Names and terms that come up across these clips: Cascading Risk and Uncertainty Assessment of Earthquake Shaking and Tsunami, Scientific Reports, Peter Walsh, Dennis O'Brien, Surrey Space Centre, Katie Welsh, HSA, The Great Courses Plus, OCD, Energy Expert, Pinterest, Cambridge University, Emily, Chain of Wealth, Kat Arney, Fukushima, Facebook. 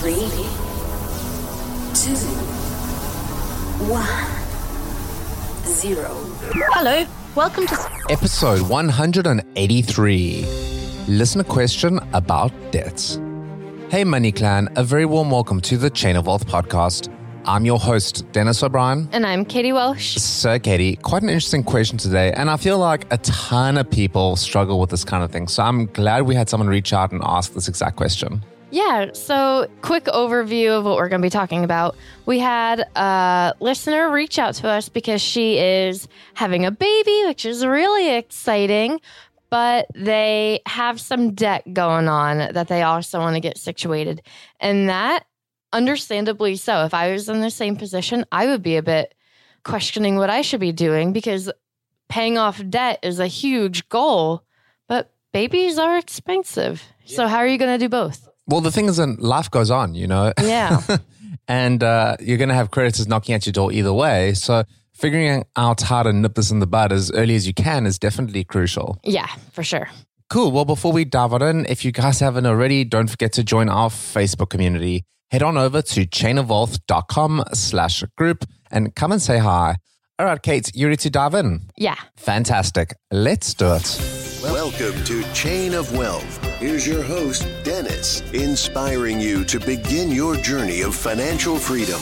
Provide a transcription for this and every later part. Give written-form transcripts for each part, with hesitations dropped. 3, 2, 1, 0. Hello, welcome to episode 183. Listener question about debts. Hey Money Clan, a very warm welcome to the Chain of Wealth podcast. I'm your host, Dennis O'Brien. And I'm Katie Welsh. So Katie, quite an interesting question today. And I feel like a ton of people struggle with this kind of thing. So I'm glad we had someone reach out and ask this exact question. Yeah, so quick overview of what we're going to be talking about. We had a listener reach out to us because she is having a baby, which is really exciting, but they have some debt going on that they also want to get situated. And that, understandably so, if I was in the same position, I would be a bit questioning what I should be doing because paying off debt is a huge goal, but babies are expensive. Yeah. So how are you going to do both? Well, the thing is, life goes on, you know? Yeah. And you're going to have creditors knocking at your door either way. So figuring out how to nip this in the bud as early as you can is definitely crucial. Yeah, for sure. Cool. Well, before we dive on in, if you guys haven't already, don't forget to join our Facebook community. Head on over to chainofwealth.com/group and come and say hi. All right, Kate, you ready to dive in? Yeah. Fantastic. Let's do it. Welcome to Chain of Wealth. Here's your host, Dennis, inspiring you to begin your journey of financial freedom.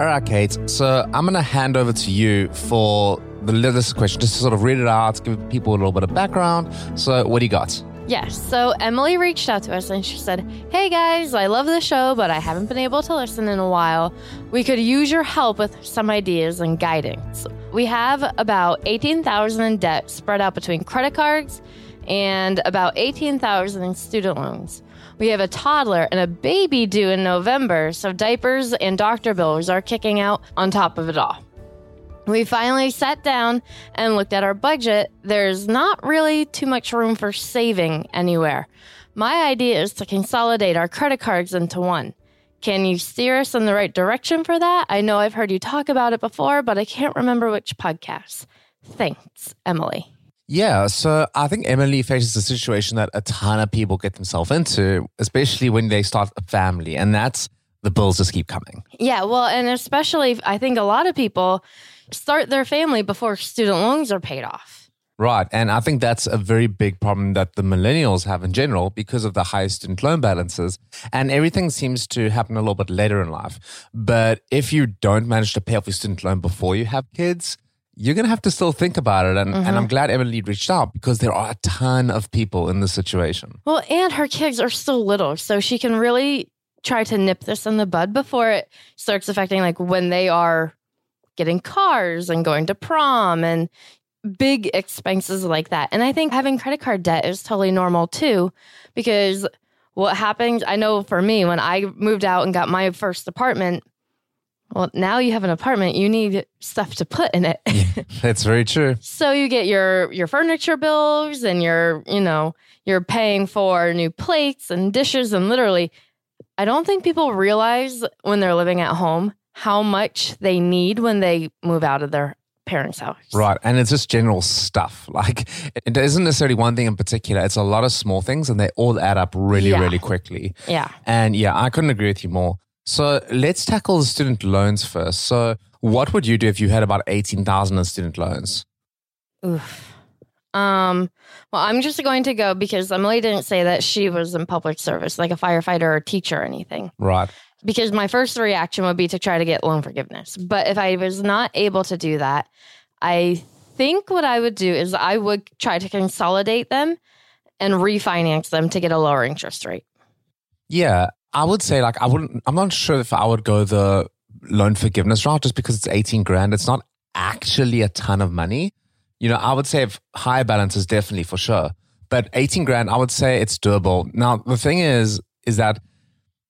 All right, Kate. So I'm going to hand over to you for the listener question, just to sort of read it out, give people a little bit of background. So what do you got? Yes. So Emily reached out to us and she said, "Hey guys, I love the show, but I haven't been able to listen in a while. We could use your help with some ideas and guidance. We have about $18,000 in debt spread out between credit cards and about $18,000 in student loans. We have a toddler and a baby due in November, so diapers and doctor bills are kicking out on top of it all. We finally sat down and looked at our budget. There's not really too much room for saving anywhere. My idea is to consolidate our credit cards into one. Can you steer us in the right direction for that? I know I've heard you talk about it before, but I can't remember which podcast. Thanks, Emily." Yeah, so I think Emily faces a situation that a ton of people get themselves into, especially when they start a family, and that's the bills just keep coming. Yeah, well, and especially I think a lot of people start their family before student loans are paid off. Right. And I think that's a very big problem that the millennials have in general because of the high student loan balances. And everything seems to happen a little bit later in life. But if you don't manage to pay off your student loan before you have kids, you're going to have to still think about it. And I'm glad Emily reached out because there are a ton of people in this situation. Well, and her kids are still little, so she can really try to nip this in the bud before it starts affecting like when they are getting cars and going to prom and big expenses like that. And I think having credit card debt is totally normal too, because what happens, I know for me, when I moved out and got my first apartment, well, now you have an apartment, you need stuff to put in it. Yeah, that's very true. So you get your furniture bills and you're paying for new plates and dishes, and literally, I don't think people realize when they're living at home how much they need when they move out of their parents' house. Right. And it's just general stuff. Like it isn't necessarily one thing in particular. It's a lot of small things and they all add up really, really quickly. Yeah. And yeah, I couldn't agree with you more. So let's tackle the student loans first. So what would you do if you had about $18,000 in student loans? Oof. Well, I'm just going to go because Emily didn't say that she was in public service, like a firefighter or teacher or anything. Right. Because my first reaction would be to try to get loan forgiveness. But if I was not able to do that, I think what I would do is I would try to consolidate them and refinance them to get a lower interest rate. Yeah, I would say like I'm not sure if I would go the loan forgiveness route just because it's 18 grand. It's not actually a ton of money. You know, I would say high balances definitely for sure. But 18 grand, I would say it's doable. Now, the thing is that,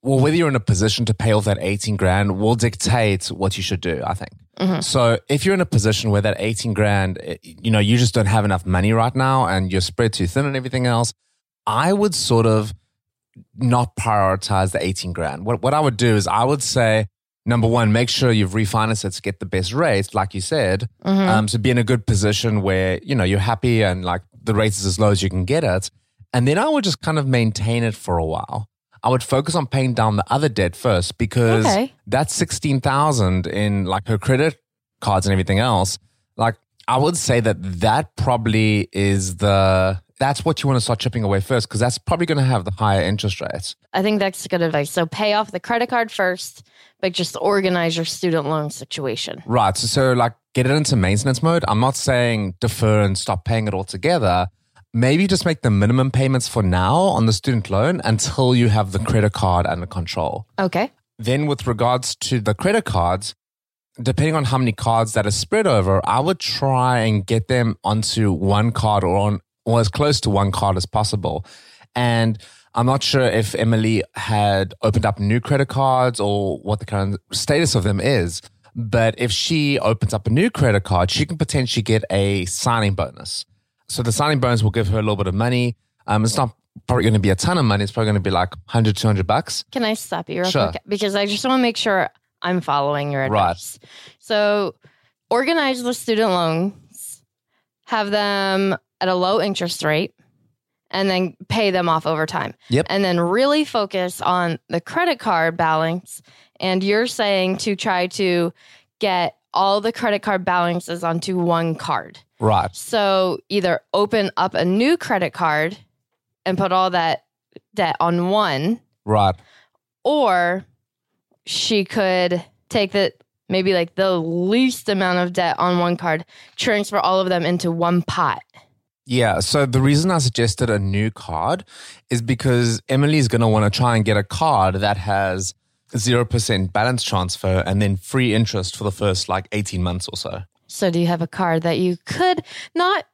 well, whether you're in a position to pay off that 18 grand will dictate what you should do, I think. Mm-hmm. So if you're in a position where that 18 grand, you know, you just don't have enough money right now and you're spread too thin and everything else, I would sort of not prioritize the 18 grand. What I would do is I would say, number one, make sure you've refinanced it to get the best rates, like you said. Mm-hmm. So be in a good position where, you know, you're happy and like the rate is as low as you can get it. And then I would just kind of maintain it for a while. I would focus on paying down the other debt first because that's $16,000 in like her credit cards and everything else. Like I would say that probably is that's what you want to start chipping away first because that's probably going to have the higher interest rates. I think that's good advice. So pay off the credit card first. Like just organize your student loan situation. Right. So like get it into maintenance mode. I'm not saying defer and stop paying it altogether. Maybe just make the minimum payments for now on the student loan until you have the credit card under control. Okay. Then with regards to the credit cards, depending on how many cards that are spread over, I would try and get them onto one card or as close to one card as possible. And I'm not sure if Emily had opened up new credit cards or what the current status of them is, but if she opens up a new credit card, she can potentially get a signing bonus. So the signing bonus will give her a little bit of money. It's not probably going to be a ton of money. It's probably going to be like $100, $200. Can I stop you real quick? Because I just want to make sure I'm following your advice. Right. So organize the student loans, have them at a low interest rate, and then pay them off over time. Yep. And then really focus on the credit card balance. And you're saying to try to get all the credit card balances onto one card. Right. So either open up a new credit card and put all that debt on one. Right. Or she could take maybe like the least amount of debt on one card, transfer all of them into one pot. Yeah, so the reason I suggested a new card is because Emily's going to want to try and get a card that has 0% balance transfer and then free interest for the first like 18 months or so. So do you have a card that you could not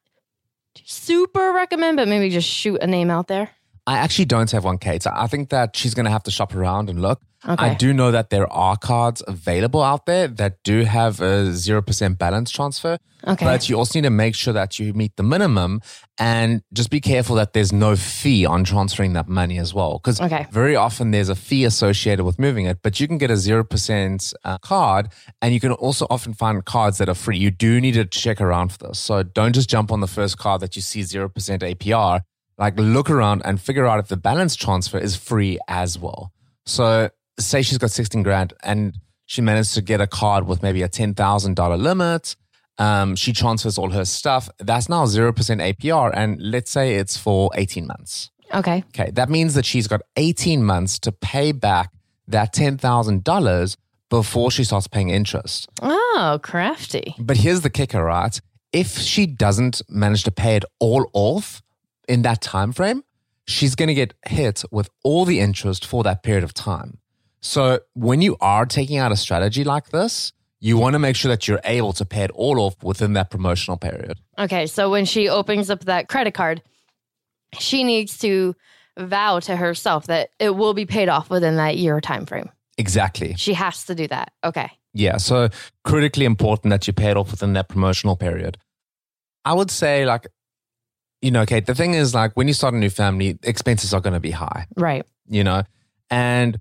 super recommend, but maybe just shoot a name out there? I actually don't have one, Kate. So I think that she's going to have to shop around and look. Okay. I do know that there are cards available out there that do have a 0% balance transfer. Okay. But you also need to make sure that you meet the minimum and just be careful that there's no fee on transferring that money as well. Because very often there's a fee associated with moving it, but you can get a 0% card and you can also often find cards that are free. You do need to check around for this. So don't just jump on the first card that you see 0% APR. Like look around and figure out if the balance transfer is free as well. So say she's got 16 grand and she managed to get a card with maybe a $10,000 limit. She transfers all her stuff. That's now 0% APR. And let's say it's for 18 months. Okay. That means that she's got 18 months to pay back that $10,000 before she starts paying interest. Oh, crafty. But here's the kicker, right? If she doesn't manage to pay it all off in that time frame, she's going to get hit with all the interest for that period of time. So when you are taking out a strategy like this, you want to make sure that you're able to pay it all off within that promotional period. Okay, so when she opens up that credit card, she needs to vow to herself that it will be paid off within that year time frame. Exactly. She has to do that. Okay. Yeah, so critically important that you pay it off within that promotional period. I would say like, you know, Kate, the thing is like when you start a new family, expenses are going to be high. Right. You know, and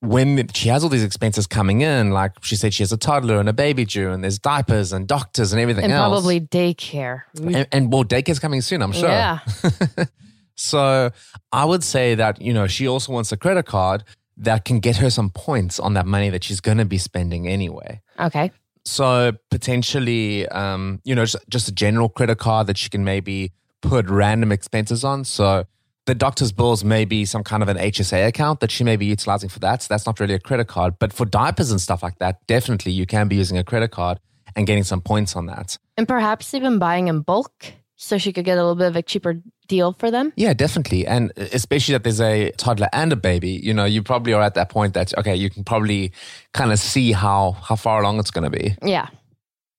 when she has all these expenses coming in, like she said, she has a toddler and a baby due and there's diapers and doctors and everything else. And probably daycare. And well, daycare's coming soon, I'm sure. Yeah. So I would say that, you know, she also wants a credit card that can get her some points on that money that she's going to be spending anyway. Okay. So potentially, you know, just a general credit card that she can maybe put random expenses on. So the doctor's bills may be some kind of an HSA account that she may be utilizing for that. So that's not really a credit card. But for diapers and stuff like that, definitely you can be using a credit card and getting some points on that. And perhaps even buying in bulk so she could get a little bit of a cheaper deal for them. Yeah, definitely. And especially that there's a toddler and a baby, you know, you probably are at that point that, okay, you can probably kind of see how far along it's going to be. Yeah.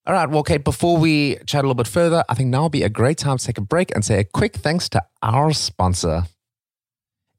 All right. Well, Kate, before we chat a little bit further, I think now would be a great time to take a break and say a quick thanks to our sponsor.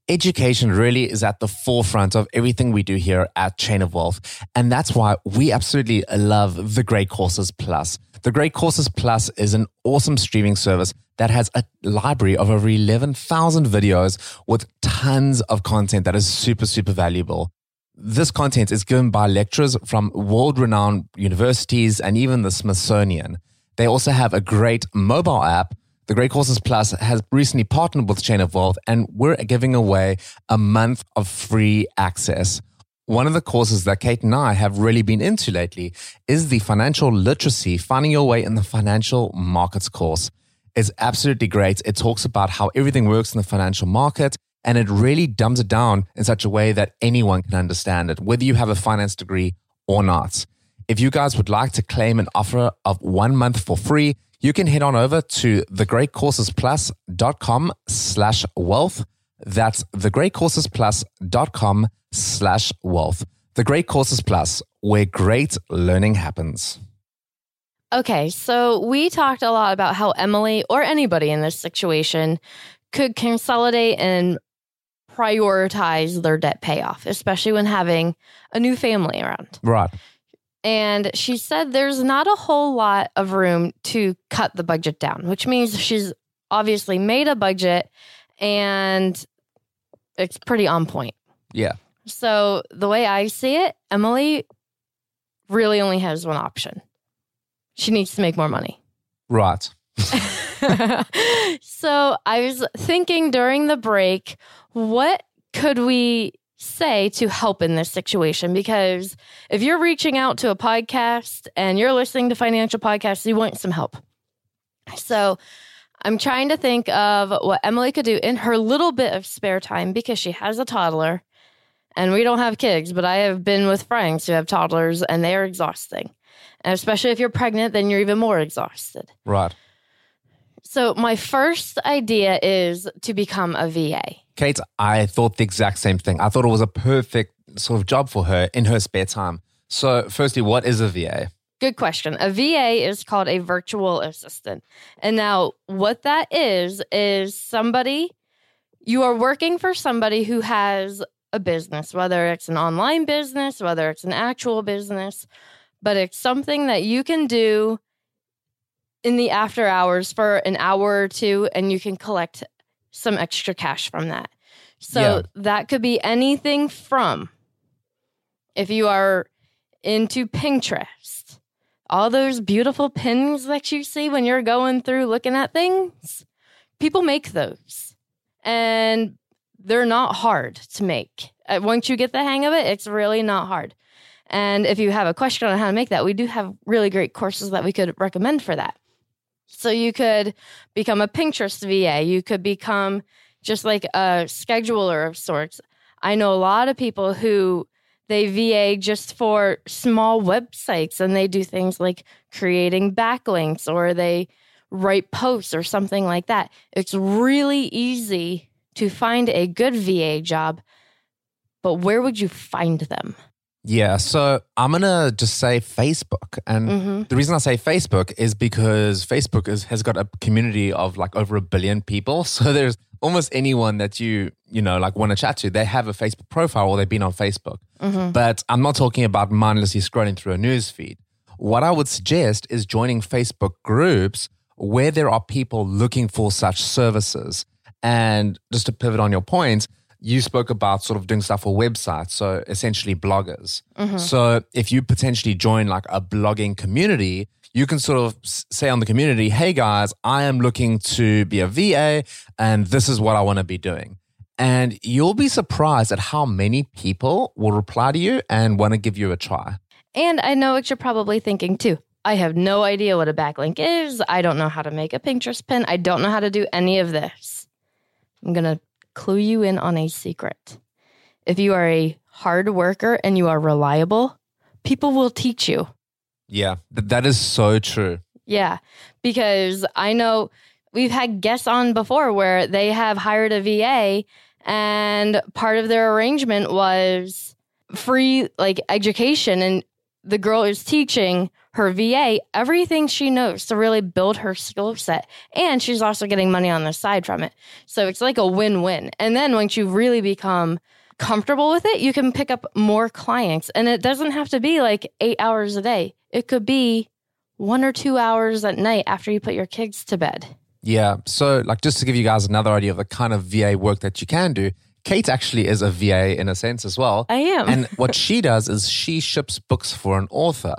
Education really is at the forefront of everything we do here at Chain of Wealth. And that's why we absolutely love The Great Courses Plus. The Great Courses Plus is an awesome streaming service that has a library of over 11,000 videos with tons of content that is super, super valuable. This content is given by lecturers from world-renowned universities and even the Smithsonian. They also have a great mobile app. The Great Courses Plus has recently partnered with Chain of Wealth, and we're giving away a month of free access. One of the courses that Kate and I have really been into lately is the Financial Literacy, Finding Your Way in the Financial Markets course. It's absolutely great. It talks about how everything works in the financial market, and it really dumbs it down in such a way that anyone can understand it, whether you have a finance degree or not. If you guys would like to claim an offer of 1 month for free, you can head on over to thegreatcoursesplus.com/wealth. That's thegreatcoursesplus.com/wealth. The Great Courses Plus, where great learning happens. Okay, so we talked a lot about how Emily or anybody in this situation could consolidate and prioritize their debt payoff, especially when having a new family around. Right. And she said there's not a whole lot of room to cut the budget down, which means she's obviously made a budget and it's pretty on point. Yeah. So the way I see it, Emily really only has one option. She needs to make more money. Right. So I was thinking during the break, what could we say to help in this situation? Because if you're reaching out to a podcast and you're listening to financial podcasts, you want some help. So I'm trying to think of what Emily could do in her little bit of spare time because she has a toddler and we don't have kids, but I have been with friends who have toddlers and they are exhausting. And especially if you're pregnant, then you're even more exhausted. Right. So my first idea is to become a VA. Kate, I thought the exact same thing. I thought it was a perfect sort of job for her in her spare time. So firstly, what is a VA? Good question. A VA is called a virtual assistant. And now what that is somebody, you are working for somebody who has a business, whether it's an online business, whether it's an actual business, but it's something that you can do in the after hours for an hour or two, and you can collect some extra cash from that. So that could be anything from, if you are into Pinterest, all those beautiful pins that you see when you're going through looking at things, people make those. And they're not hard to make. Once you get the hang of it, it's really not hard. And if you have a question on how to make that, we do have really great courses that we could recommend for that. So you could become a Pinterest VA. You could become just like a scheduler of sorts. I know a lot of people who they VA just for small websites, and they do things like creating backlinks or they write posts or something like that. It's really easy to find a good VA job, but where would you find them? Yeah, so I'm going to just say Facebook. And the reason I say Facebook is because Facebook has got a community of like over 1 billion people. So there's almost anyone that you know, like want to chat to, they have a Facebook profile or they've been on Facebook. But I'm not talking about mindlessly scrolling through a newsfeed. What I would suggest is joining Facebook groups where there are people looking for such services. And just to pivot on your point, you spoke about sort of doing stuff for websites, so essentially bloggers. So if you potentially join like a blogging community, you can sort of say on the community, hey guys, I am looking to be a VA and this is what I want to be doing. And you'll be surprised at how many people will reply to you and want to give you a try. And I know what you're probably thinking too. I have no idea what a backlink is. I don't know how to make a Pinterest pin. I don't know how to do any of this. I'm going to clue you in on a secret. If you are a hard worker and you are reliable, people will teach you. Yeah, that is so true. Yeah, because I know we've had guests on before where they have hired a VA and part of their arrangement was free like education, and the girl is teaching her VA everything she knows to really build her skill set, and she's also getting money on the side from it. So it's like a win-win. And then once you really become comfortable with it, you can pick up more clients, and it doesn't have to be like 8 hours a day. It could be 1 or 2 hours at night after you put your kids to bed. Yeah. So like just to give you guys another idea of the kind of VA work that you can do, Kate actually is a VA in a sense as well. I am. And what she does is she ships books for an author.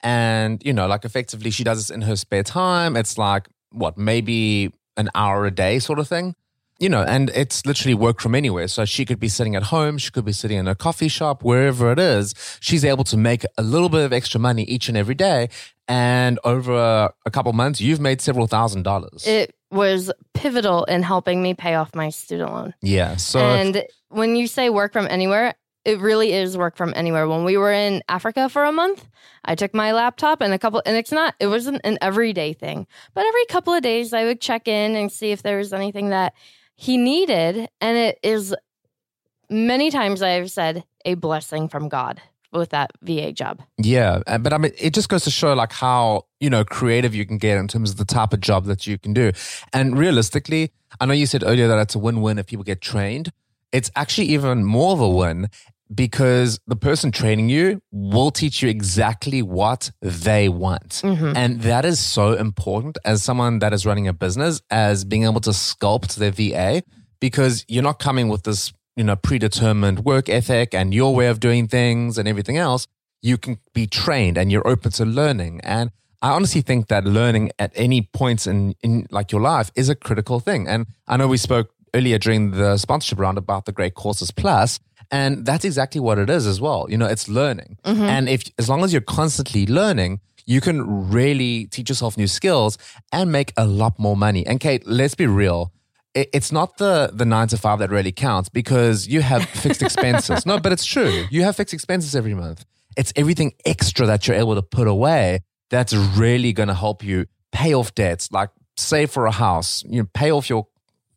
And, you know, like effectively she does this in her spare time. It's like, what, maybe an hour a day sort of thing. You know, and it's literally work from anywhere. So she could be sitting at home. She could be sitting in a coffee shop, wherever it is. She's able to make a little bit of extra money each and every day. And over a couple months, you've made several $1,000s. It was pivotal in helping me pay off my student loan. Yeah. So, and when you say work from anywhere, it really is work from anywhere. When we were in Africa for a month, I took my laptop and it wasn't an everyday thing, but every couple of days I would check in and see if there was anything that he needed, and it is many times I have said a blessing from God with that VA job. Yeah, but I mean, it just goes to show like how, you know, creative you can get in terms of the type of job that you can do. And realistically, I know you said earlier that it's a win-win if people get trained. It's actually even more of a win because the person training you will teach you exactly what they want. Mm-hmm. And that is so important as someone that is running a business, as being able to sculpt their VA, because you're not coming with this, you know, predetermined work ethic and your way of doing things and everything else. You can be trained and you're open to learning. And I honestly think that learning at any points in like your life is a critical thing. And I know we spoke earlier during the sponsorship round about the Great Courses Plus, and that's exactly what it is as well. You know, it's learning. Mm-hmm. And as long as you're constantly learning, you can really teach yourself new skills and make a lot more money. And Kate, let's be real. It's not the 9 to 5 that really counts, because you have fixed expenses. No, but it's true. You have fixed expenses every month. It's everything extra that you're able to put away that's really going to help you pay off debts, like save for a house, you know, pay off your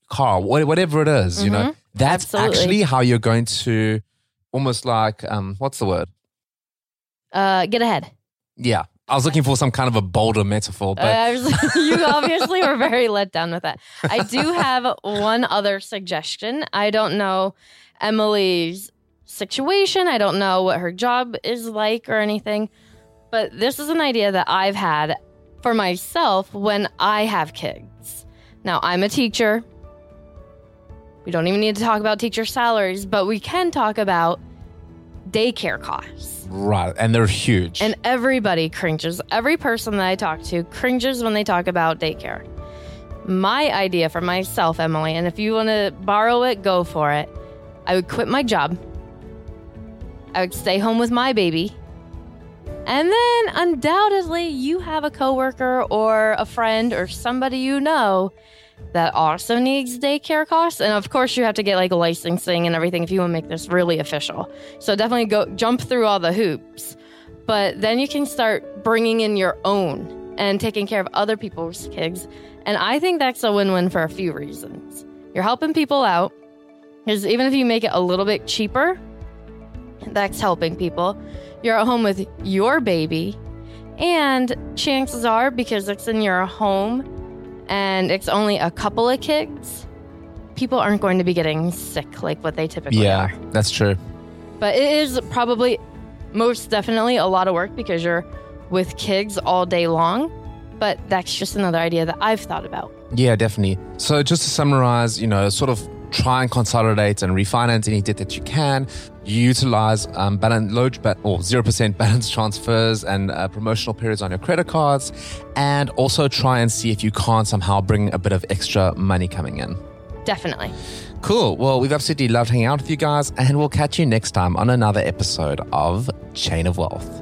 car, whatever it is, mm-hmm. You know. That's absolutely actually how you're going to almost like, what's the word? Get ahead. Yeah. I was looking for some kind of a bolder metaphor. But you obviously were very let down with that. I do have one other suggestion. I don't know Emily's situation. I don't know what her job is like or anything. But this is an idea that I've had for myself when I have kids. Now, I'm a teacher. We don't even need to talk about teacher salaries, but we can talk about daycare costs. Right, and they're huge. And everybody cringes. Every person that I talk to cringes when they talk about daycare. My idea for myself, Emily, and if you want to borrow it, go for it. I would quit my job. I would stay home with my baby. And then undoubtedly you have a coworker or a friend or somebody you know that also needs daycare costs. And of course you have to get like licensing and everything if you want to make this really official. So definitely go jump through all the hoops, but then you can start bringing in your own and taking care of other people's kids. And I think that's a win-win for a few reasons. You're helping people out, because even if you make it a little bit cheaper, that's helping people. You're at home with your baby, and chances are, because it's in your home, and it's only a couple of kids, people aren't going to be getting sick like what they typically are. Yeah, that's true. But it is probably most definitely a lot of work because you're with kids all day long. But that's just another idea that I've thought about. Yeah, definitely. So just to summarize, you know, sort of try and consolidate and refinance any debt that you can. You utilize balance low or 0% balance transfers and promotional periods on your credit cards, and also try and see if you can't somehow bring a bit of extra money coming in. Definitely. Cool. Well, we've absolutely loved hanging out with you guys, and we'll catch you next time on another episode of Chain of Wealth.